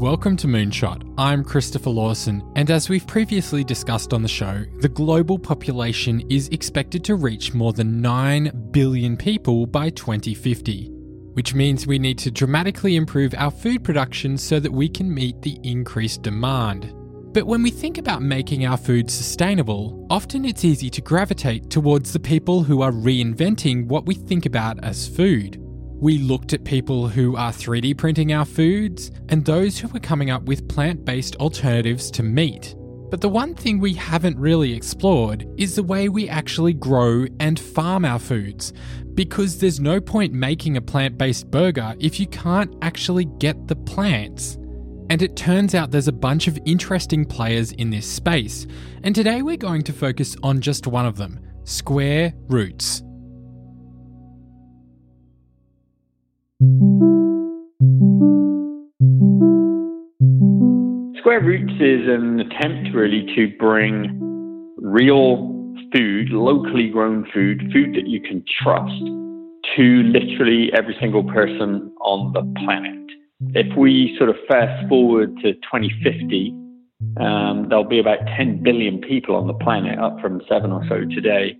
Welcome to Moonshot. I'm Christopher Lawson, and as we've previously discussed on the show, the global population is expected to reach more than 9 billion people by 2050, which means we need to dramatically improve our food production so that we can meet the increased demand. But when we think about making our food sustainable, often it's easy to gravitate towards the people who are reinventing what we think about as food. We looked at people who are 3D printing our foods and those who are coming up with plant-based alternatives to meat. But the one thing we haven't really explored is the way we actually grow and farm our foods, because there's no point making a plant-based burger if you can't actually get the plants. And it turns out there's a bunch of interesting players in this space, and today we're going to focus on just one of them, Square Roots. Square Roots is an attempt really to bring real food, locally grown food that you can trust, to literally every single person on the planet. If we sort of fast forward to 2050, there'll be about 10 billion people on the planet, up from 7 or so today.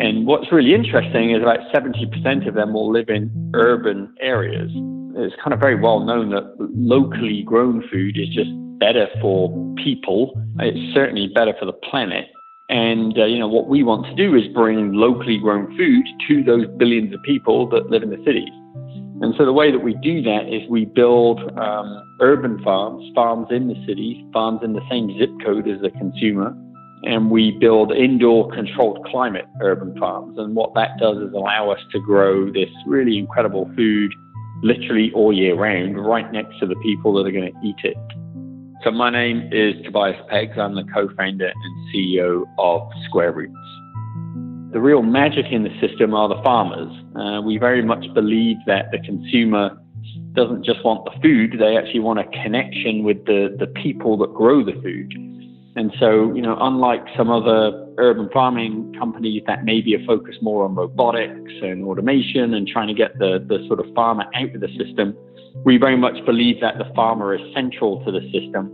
And what's really interesting is about 70% of them will live in urban areas. It's kind of very well known that locally grown food is just better for people. It's certainly better for the planet. And, what we want to do is bring locally grown food to those billions of people that live in the cities. And so the way that we do that is we build urban farms in the cities, farms in the same zip code as the consumer. And we build indoor controlled climate urban farms. And what that does is allow us to grow this really incredible food literally all year round, right next to the people that are going to eat it. So my name is Tobias Peggs. I'm the co-founder and CEO of Square Roots. The real magic in the system are the farmers. We very much believe that the consumer doesn't just want the food, they actually want a connection with the people that grow the food. And so, unlike some other urban farming companies that maybe are focused more on robotics and automation and trying to get the sort of farmer out of the system, we very much believe that the farmer is central to the system.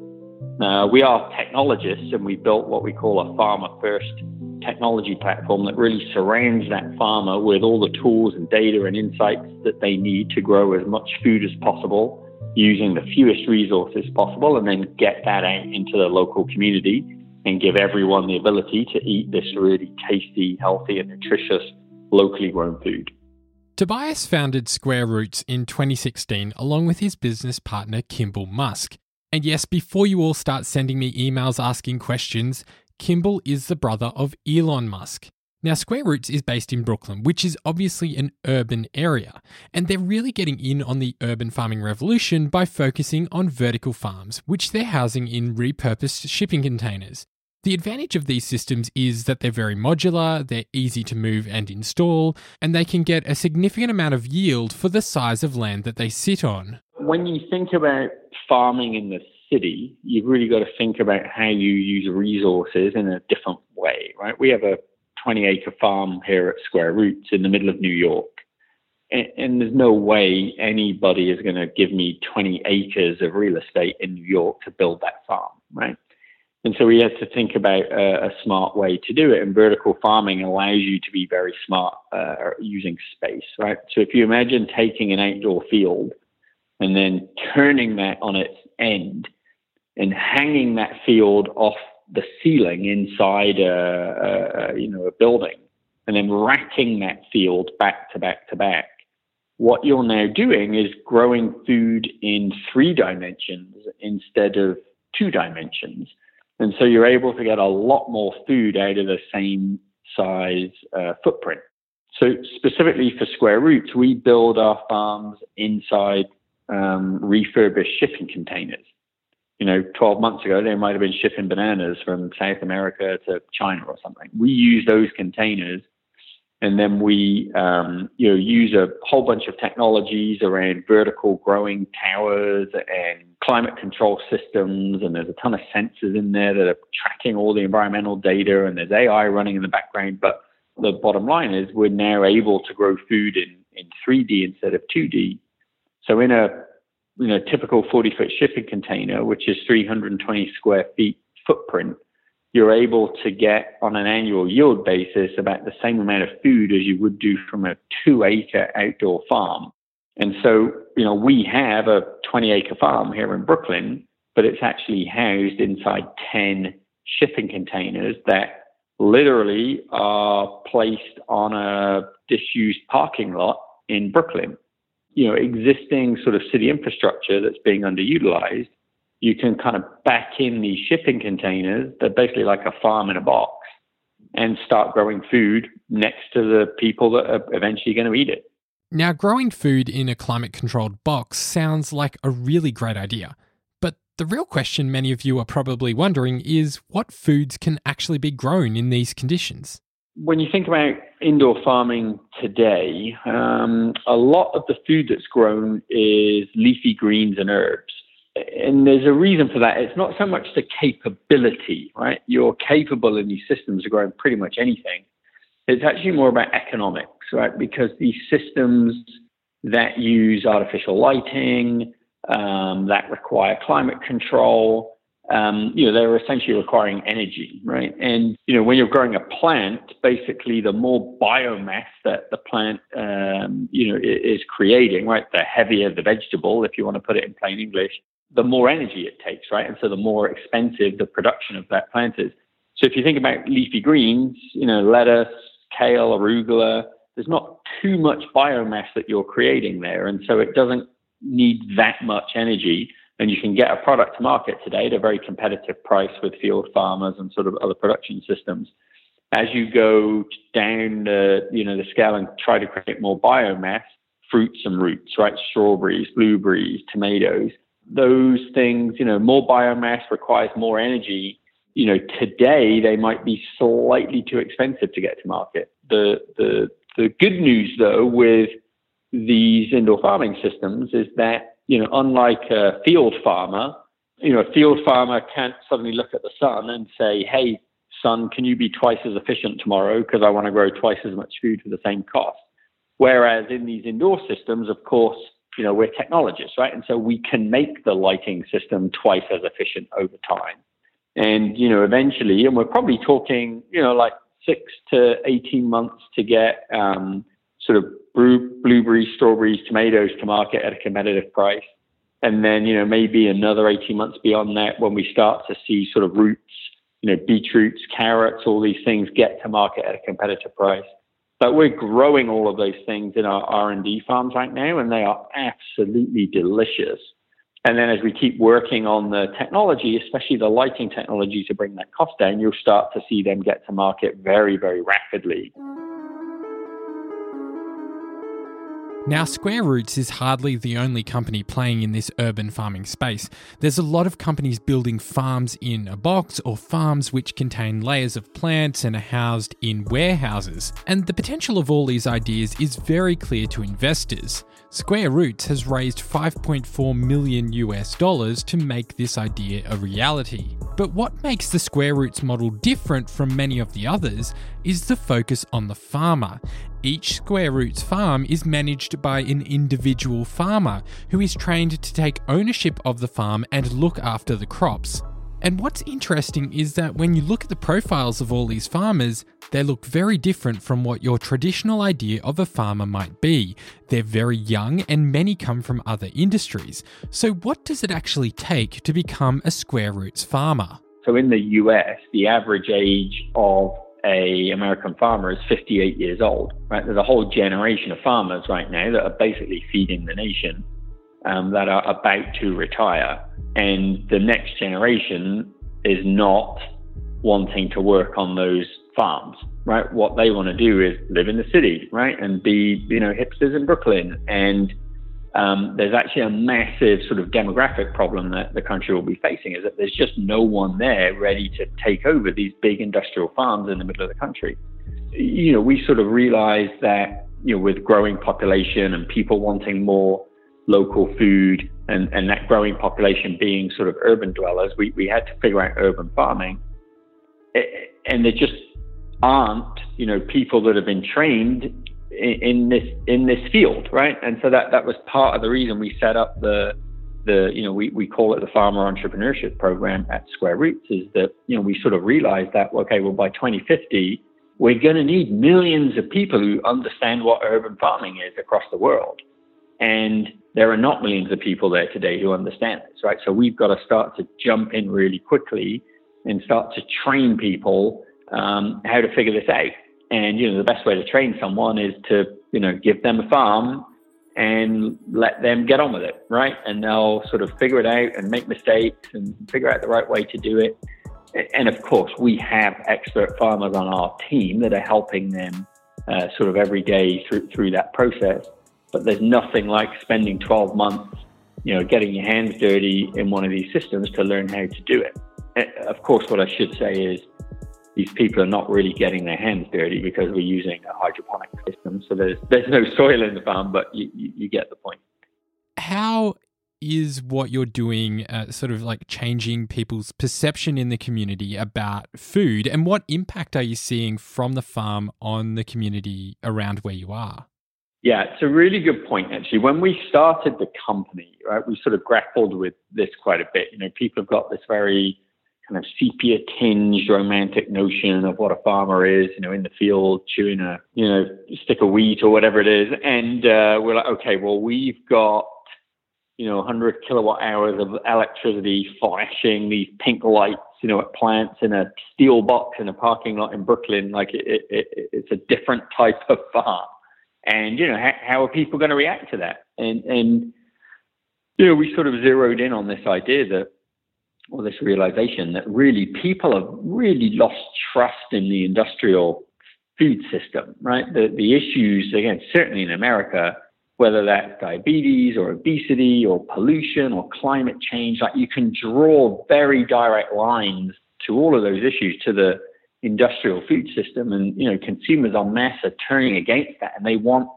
We are technologists, and we built what we call a farmer-first technology platform that really surrounds that farmer with all the tools and data and insights that they need to grow as much food as possible, using the fewest resources possible, and then get that out into the local community and give everyone the ability to eat this really tasty, healthy and nutritious locally grown food. Tobias founded Square Roots in 2016 along with his business partner Kimbal Musk. And yes, before you all start sending me emails asking questions, Kimbal is the brother of Elon Musk. Now, Square Roots is based in Brooklyn, which is obviously an urban area, and they're really getting in on the urban farming revolution by focusing on vertical farms, which they're housing in repurposed shipping containers. The advantage of these systems is that they're very modular, they're easy to move and install, and they can get a significant amount of yield for the size of land that they sit on. When you think about farming in the city, you've really got to think about how you use resources in a different way, right? We have a 20-acre farm here at Square Roots in the middle of New York. And there's no way anybody is going to give me 20 acres of real estate in New York to build that farm, right? And so we have to think about a smart way to do it. And vertical farming allows you to be very smart using space, right? So if you imagine taking an outdoor field and then turning that on its end and hanging that field off the ceiling inside a building, and then racking that field back to back to back. What you're now doing is growing food in 3 dimensions instead of 2 dimensions. And so you're able to get a lot more food out of the same size footprint. So specifically for Square Roots, we build our farms inside refurbished shipping containers. 12 months ago, they might have been shipping bananas from South America to China or something. We use those containers, and then we use a whole bunch of technologies around vertical growing towers and climate control systems, and there's a ton of sensors in there that are tracking all the environmental data, and there's AI running in the background. But the bottom line is we're now able to grow food in 3D instead of 2D. So in a typical 40-foot shipping container, which is 320 square feet footprint, you're able to get on an annual yield basis about the same amount of food as you would do from a 2-acre outdoor farm. And so, we have a 20-acre farm here in Brooklyn, but it's actually housed inside 10 shipping containers that literally are placed on a disused parking lot in Brooklyn. Existing sort of city infrastructure that's being underutilized, you can kind of back in these shipping containers. They're basically like a farm in a box, and start growing food next to the people that are eventually going to eat it. Now, growing food in a climate-controlled box sounds like a really great idea. But the real question many of you are probably wondering is what foods can actually be grown in these conditions? When you think about indoor farming today, a lot of the food that's grown is leafy greens and herbs. And there's a reason for that. It's not so much the capability, right? You're capable in these systems of growing pretty much anything. It's actually more about economics, right? Because these systems that use artificial lighting, that require climate control, they're essentially requiring energy, right? And, when you're growing a plant, basically the more biomass that the plant, is creating, right? The heavier the vegetable, if you want to put it in plain English, the more energy it takes, right? And so the more expensive the production of that plant is. So if you think about leafy greens, lettuce, kale, arugula, there's not too much biomass that you're creating there. And so it doesn't need that much energy. And you can get a product to market today at a very competitive price with field farmers and sort of other production systems. As you go down the scale and try to create more biomass, fruits and roots, right? Strawberries, blueberries, tomatoes, those things, more biomass requires more energy. Today they might be slightly too expensive to get to market. The good news though with these indoor farming systems is that, unlike a field farmer, a field farmer can't suddenly look at the sun and say, hey, sun, can you be twice as efficient tomorrow because I want to grow twice as much food for the same cost? Whereas in these indoor systems, of course, we're technologists, right? And so we can make the lighting system twice as efficient over time. And, eventually, and we're probably talking, 6 to 18 months to get sort of blueberries, strawberries, tomatoes to market at a competitive price. And then, maybe another 18 months beyond that when we start to see sort of roots, beetroots, carrots, all these things get to market at a competitive price. But we're growing all of those things in our R&D farms right now, and they are absolutely delicious. And then as we keep working on the technology, especially the lighting technology to bring that cost down, you'll start to see them get to market very, very rapidly. Now, Square Roots is hardly the only company playing in this urban farming space. There's a lot of companies building farms in a box or farms which contain layers of plants and are housed in warehouses. And the potential of all these ideas is very clear to investors. Square Roots has raised $5.4 million to make this idea a reality. But what makes the Square Roots model different from many of the others is the focus on the farmer. Each Square Roots farm is managed by an individual farmer who is trained to take ownership of the farm and look after the crops. And what's interesting is that when you look at the profiles of all these farmers, they look very different from what your traditional idea of a farmer might be. They're very young and many come from other industries. So what does it actually take to become a Square Roots farmer? So in the US, the average age of an American farmer is 58 years old, right? There's a whole generation of farmers right now that are basically feeding the nation. That are about to retire, and the next generation is not wanting to work on those farms, right? What they want to do is live in the city, right, and be hipsters in Brooklyn. And there's actually a massive sort of demographic problem that the country will be facing, is that there's just no one there ready to take over these big industrial farms in the middle of the country. We sort of realize that with growing population and people wanting more local food and that growing population being sort of urban dwellers, we had to figure out urban farming. And there just aren't, people that have been trained in this field, right? And so that was part of the reason we set up the we call it the farmer entrepreneurship program at Square Roots, is that, we sort of realized that, okay, well, by 2050, we're going to need millions of people who understand what urban farming is across the world. And there are not millions of people there today who understand this, right? So we've got to start to jump in really quickly and start to train people how to figure this out. And, the best way to train someone is to, give them a farm and let them get on with it, right? And they'll sort of figure it out and make mistakes and figure out the right way to do it. And of course, we have expert farmers on our team that are helping them sort of every day through that process. But there's nothing like spending 12 months, getting your hands dirty in one of these systems to learn how to do it. And of course, what I should say is these people are not really getting their hands dirty because we're using a hydroponic system. So there's no soil in the farm, but you get the point. How is what you're doing sort of like changing people's perception in the community about food? And what impact are you seeing from the farm on the community around where you are? Yeah, it's a really good point, actually. When we started the company, right, we sort of grappled with this quite a bit. People have got this very kind of sepia-tinged romantic notion of what a farmer is, in the field, chewing a, stick of wheat or whatever it is. And we're like, okay, well, we've got, 100 kilowatt hours of electricity flashing these pink lights, at plants in a steel box in a parking lot in Brooklyn. Like it's a different type of farm. And, how are people going to react to that? And we sort of zeroed in on this idea this realization that really people have really lost trust in the industrial food system, right? The issues, again, certainly in America, whether that's diabetes or obesity or pollution or climate change, like you can draw very direct lines to all of those issues, to the industrial food system, and consumers en masse are turning against that, and they want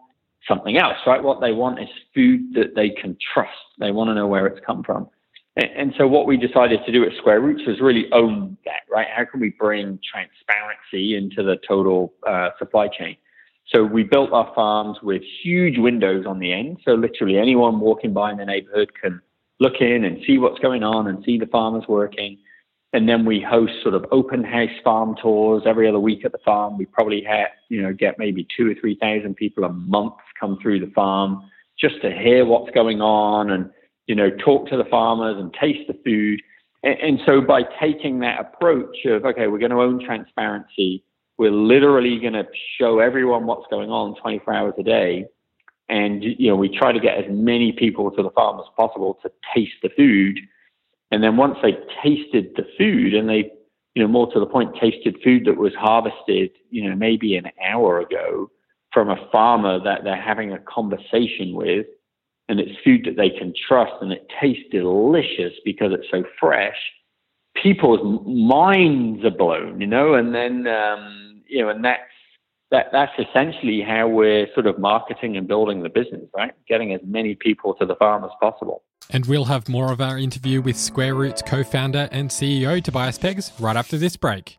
something else, right? What they want is food that they can trust. They want to know where it's come from, and so what we decided to do at Square Roots was really own that, right? How can we bring transparency into the total supply chain? So we built our farms with huge windows on the end, so literally anyone walking by in the neighborhood can look in and see what's going on and see the farmers working. And then we host sort of open house farm tours every other week at the farm. We probably had, get maybe 2,000 or 3,000 people a month come through the farm just to hear what's going on and, talk to the farmers and taste the food. And so by taking that approach of, okay, we're going to own transparency, we're literally going to show everyone what's going on 24 hours a day. And, we try to get as many people to the farm as possible to taste the food. And then once they tasted the food, and they, more to the point, tasted food that was harvested, maybe an hour ago from a farmer that they're having a conversation with, and it's food that they can trust, and it tastes delicious because it's so fresh, people's minds are blown, and then, and that's essentially how we're sort of marketing and building the business, right? Getting as many people to the farm as possible. And we'll have more of our interview with Square Roots co-founder and CEO Tobias Peggs right after this break.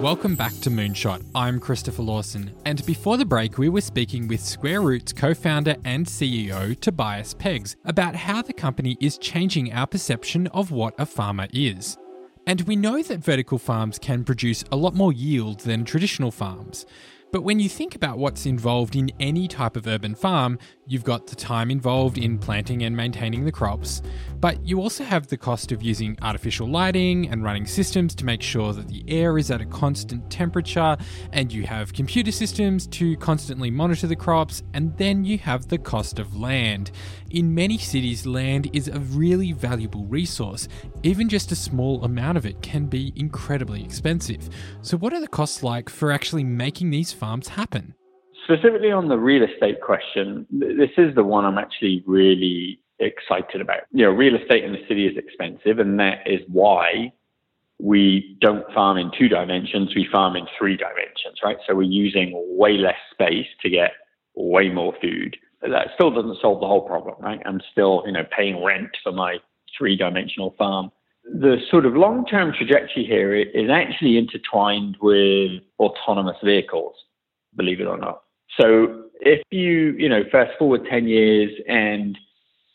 Welcome back to Moonshot. I'm Christopher Lawson, and before the break we were speaking with Square Roots co-founder and CEO Tobias Peggs about how the company is changing our perception of what a farmer is. And we know that vertical farms can produce a lot more yield than traditional farms. But when you think about what's involved in any type of urban farm, you've got the time involved in planting and maintaining the crops, but you also have the cost of using artificial lighting and running systems to make sure that the air is at a constant temperature, and you have computer systems to constantly monitor the crops, and then you have the cost of land. In many cities, land is a really valuable resource. Even just a small amount of it can be incredibly expensive. So what are the costs like for actually making these farms happen? Specifically on the real estate question, this is the one I'm actually really excited about. You know, real estate in the city is expensive, and that is why we don't farm in two dimensions, we farm in three dimensions, right? So we're using way less space to get way more food. That still doesn't solve the whole problem, right? I'm still, you know, paying rent for my three-dimensional farm. The sort of long-term trajectory here is actually intertwined with autonomous vehicles, believe it or not. So if you fast forward 10 years and,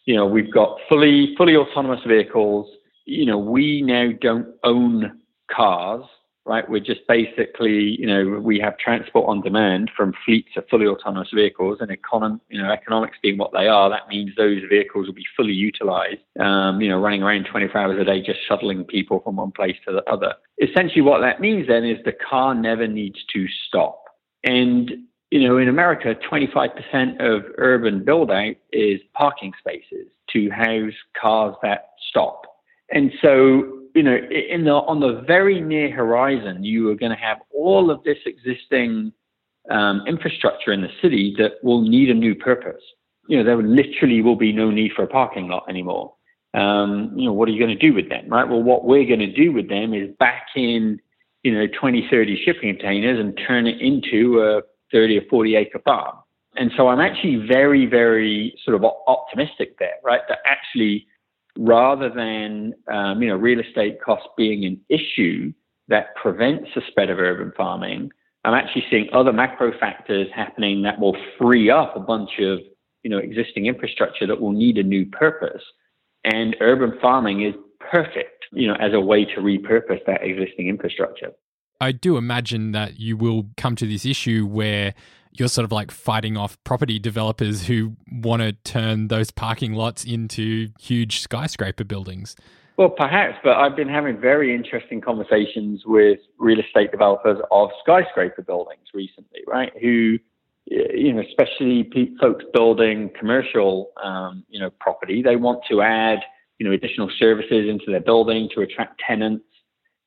you know, we've got fully autonomous vehicles, you know, we now don't own cars, right? We're just basically, you know, we have transport on demand from fleets of fully autonomous vehicles, and economics being what they are, that means those vehicles will be fully utilized, running around 24 hours a day, just shuttling people from one place to the other. Essentially what that means then is the car never needs to stop. And, you know, in America, 25% of urban build-out is parking spaces to house cars that stop. And so, you know, on the very near horizon, you are going to have all of this existing infrastructure in the city that will need a new purpose. You know, there literally will be no need for a parking lot anymore. What are you going to do with them, right? Well, what we're going to do with them is back in, 20, 30 shipping containers and turn it into a 30 or 40 acre farm. And so I'm actually very, very sort of optimistic there, right? That actually, rather than, real estate costs being an issue that prevents the spread of urban farming, I'm actually seeing other macro factors happening that will free up a bunch of, existing infrastructure that will need a new purpose. And urban farming is perfect, as a way to repurpose that existing infrastructure. I do imagine that you will come to this issue where you're sort of like fighting off property developers who want to turn those parking lots into huge skyscraper buildings. Well, perhaps, but I've been having very interesting conversations with real estate developers of skyscraper buildings recently, right? Who, especially folks building commercial, property, they want to add, additional services into their building to attract tenants.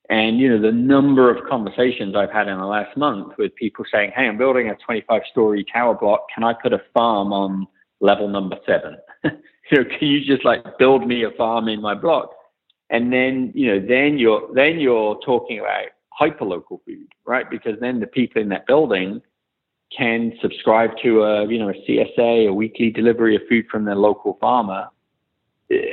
And, the number of conversations I've had in the last month with people saying, hey, I'm building a 25-story tower block. Can I put a farm on level number 7? Can you just like build me a farm in my block? And then, then you're talking about hyperlocal food, right? Because then the people in that building can subscribe to a CSA, a weekly delivery of food from their local farmer,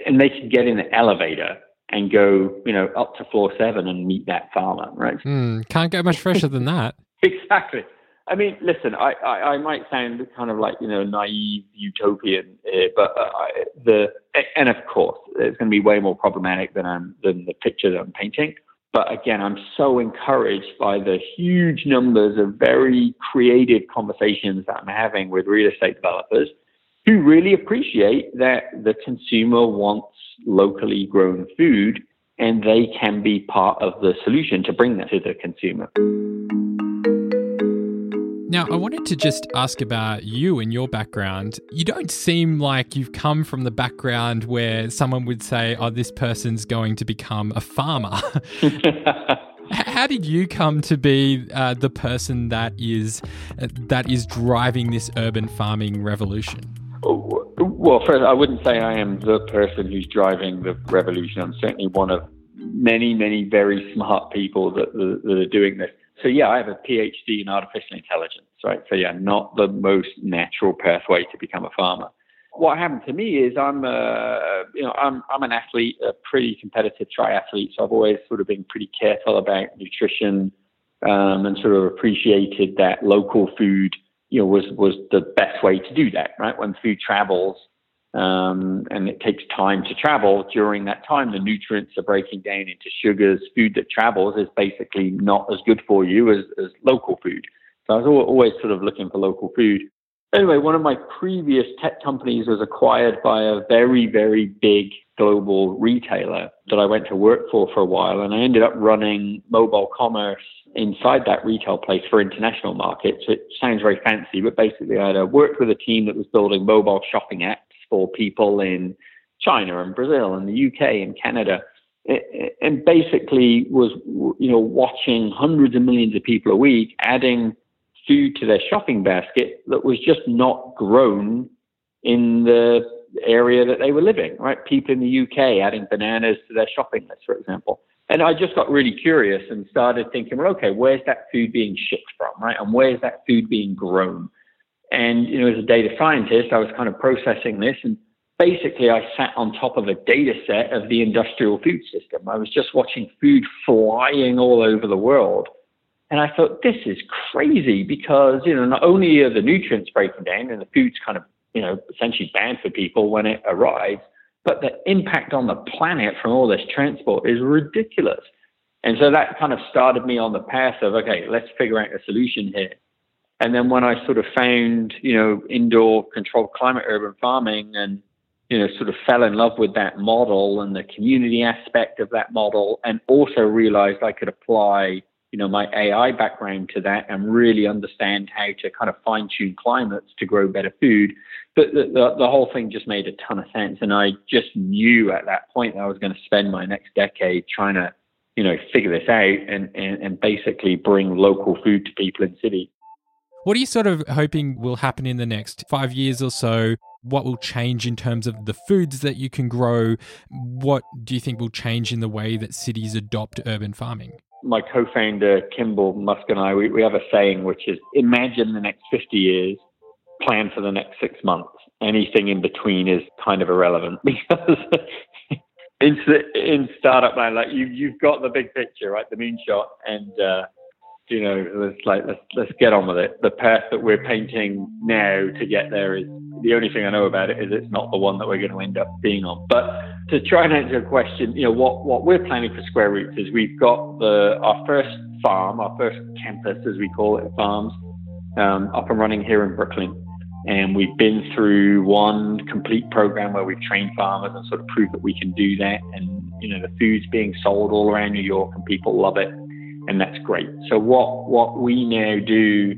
and they can get in an elevator and go, up to floor 7 and meet that farmer, right? Can't get much fresher than that. Exactly. I mean, listen, I might sound kind of like, naive utopian, but of course, it's going to be way more problematic than the picture that I'm painting. But again, I'm so encouraged by the huge numbers of very creative conversations that I'm having with real estate developers who really appreciate that the consumer wants locally grown food, and they can be part of the solution to bring that to the consumer. Now, I wanted to just ask about you and your background. You don't seem like you've come from the background where someone would say, oh, this person's going to become a farmer. How did you come to be the person that is driving this urban farming revolution? Well, first, I wouldn't say I am the person who's driving the revolution. I'm certainly one of many, many very smart people that are doing this. So, yeah, I have a PhD in artificial intelligence, right? So, yeah, not the most natural pathway to become a farmer. What happened to me is I'm an athlete, a pretty competitive triathlete. So I've always sort of been pretty careful about nutrition and sort of appreciated that local food, was the best way to do that, right? When food travels, and it takes time to travel, during that time, the nutrients are breaking down into sugars. Food that travels is basically not as good for you as local food. So I was always sort of looking for local food. Anyway, one of my previous tech companies was acquired by a very, very big global retailer that I went to work for a while. And I ended up running mobile commerce inside that retail place for international markets. It sounds very fancy, but basically I worked with a team that was building mobile shopping apps for people in China and Brazil and the UK and Canada, and basically was, watching hundreds of millions of people a week adding food to their shopping basket that was just not grown in the area that they were living, right? People in the UK adding bananas to their shopping list, for example. And I just got really curious and started thinking, well, okay, where's that food being shipped from, right? And where's that food being grown? And, you know, as a data scientist, I was kind of processing this. And basically, I sat on top of a data set of the industrial food system. I was just watching food flying all over the world. And I thought, this is crazy because, you know, not only are the nutrients breaking down and the food's kind of, you know, essentially bad for people when it arrives, but the impact on the planet from all this transport is ridiculous. And so that kind of started me on the path of, okay, let's figure out a solution here. And then when I sort of found, you know, indoor controlled climate urban farming and, you know, sort of fell in love with that model and the community aspect of that model, and also realized I could apply, you know, my AI background to that and really understand how to kind of fine tune climates to grow better food. But the whole thing just made a ton of sense. And I just knew at that point that I was going to spend my next decade trying to, you know, figure this out and basically bring local food to people in cities. What are you sort of hoping will happen in the next 5 years or so? What will change in terms of the foods that you can grow? What do you think will change in the way that cities adopt urban farming? My co-founder, Kimbal Musk, and I, we have a saying, which is imagine the next 50 years, plan for the next 6 months. Anything in between is kind of irrelevant because in startup land, like you've got the big picture, right? The moonshot, and you know, it's like, let's get on with it. The path that we're painting now to get there is, the only thing I know about it is it's not the one that we're going to end up being on. But to try and answer a question, you know, what we're planning for Square Roots is we've got our first farm, our first campus, as we call it, farms, up and running here in Brooklyn. And we've been through one complete program where we've trained farmers and sort of proved that we can do that. And, you know, the food's being sold all around New York and people love it. And that's great. So what we now do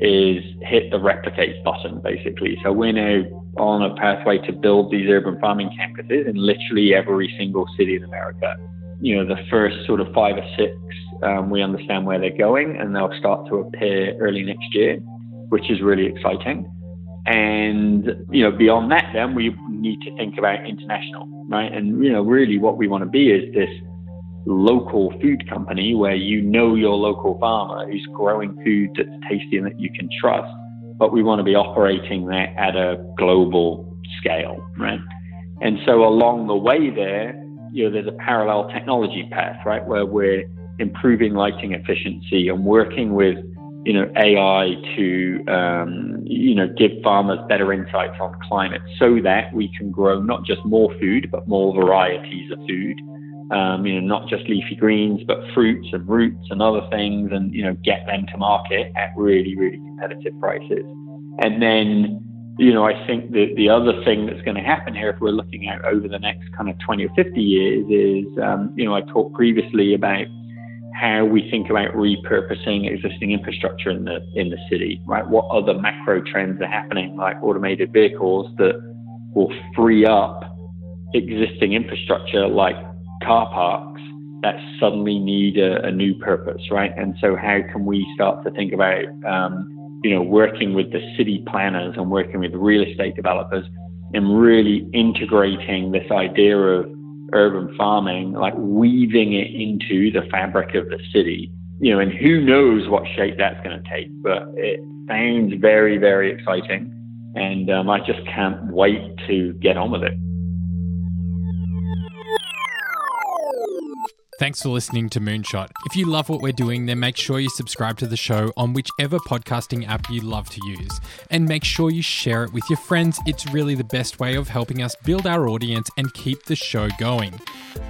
is hit the replicate button, basically. So we're now on a pathway to build these urban farming campuses in literally every single city in America. You know, the first sort of 5 or 6, we understand where they're going, and they'll start to appear early next year, which is really exciting. And, you know, beyond that, then we need to think about international, right? And, you know, really what we want to be is this local food company where you know your local farmer who's growing food that's tasty and that you can trust, but we want to be operating that at a global scale, right? And so along the way there, you know, there's a parallel technology path, right, where we're improving lighting efficiency and working with, you know, AI to, you know, give farmers better insights on climate so that we can grow not just more food, but more varieties of food. You know, not just leafy greens, but fruits and roots and other things, and, you know, get them to market at really, really competitive prices. And then, you know, I think that the other thing that's going to happen here, if we're looking out over the next kind of 20 or 50 years, is, you know, I talked previously about how we think about repurposing existing infrastructure in the city, right? What other macro trends are happening, like automated vehicles that will free up existing infrastructure, like car parks that suddenly need a new purpose, right? And so how can we start to think about, you know, working with the city planners and working with real estate developers and really integrating this idea of urban farming, like weaving it into the fabric of the city, you know, and who knows what shape that's going to take, but it sounds very, very exciting. And I just can't wait to get on with it. Thanks for listening to Moonshot. If you love what we're doing, then make sure you subscribe to the show on whichever podcasting app you love to use. And make sure you share it with your friends. It's really the best way of helping us build our audience and keep the show going.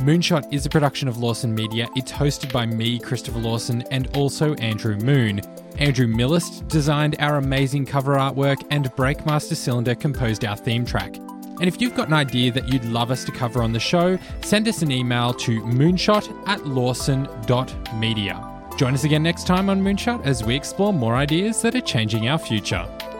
Moonshot is a production of Lawson Media. It's hosted by me, Christopher Lawson, and also Andrew Moon. Andrew Millist designed our amazing cover artwork, and Breakmaster Cylinder composed our theme track. And if you've got an idea that you'd love us to cover on the show, send us an email to moonshot@lawson.media. Join us again next time on Moonshot as we explore more ideas that are changing our future.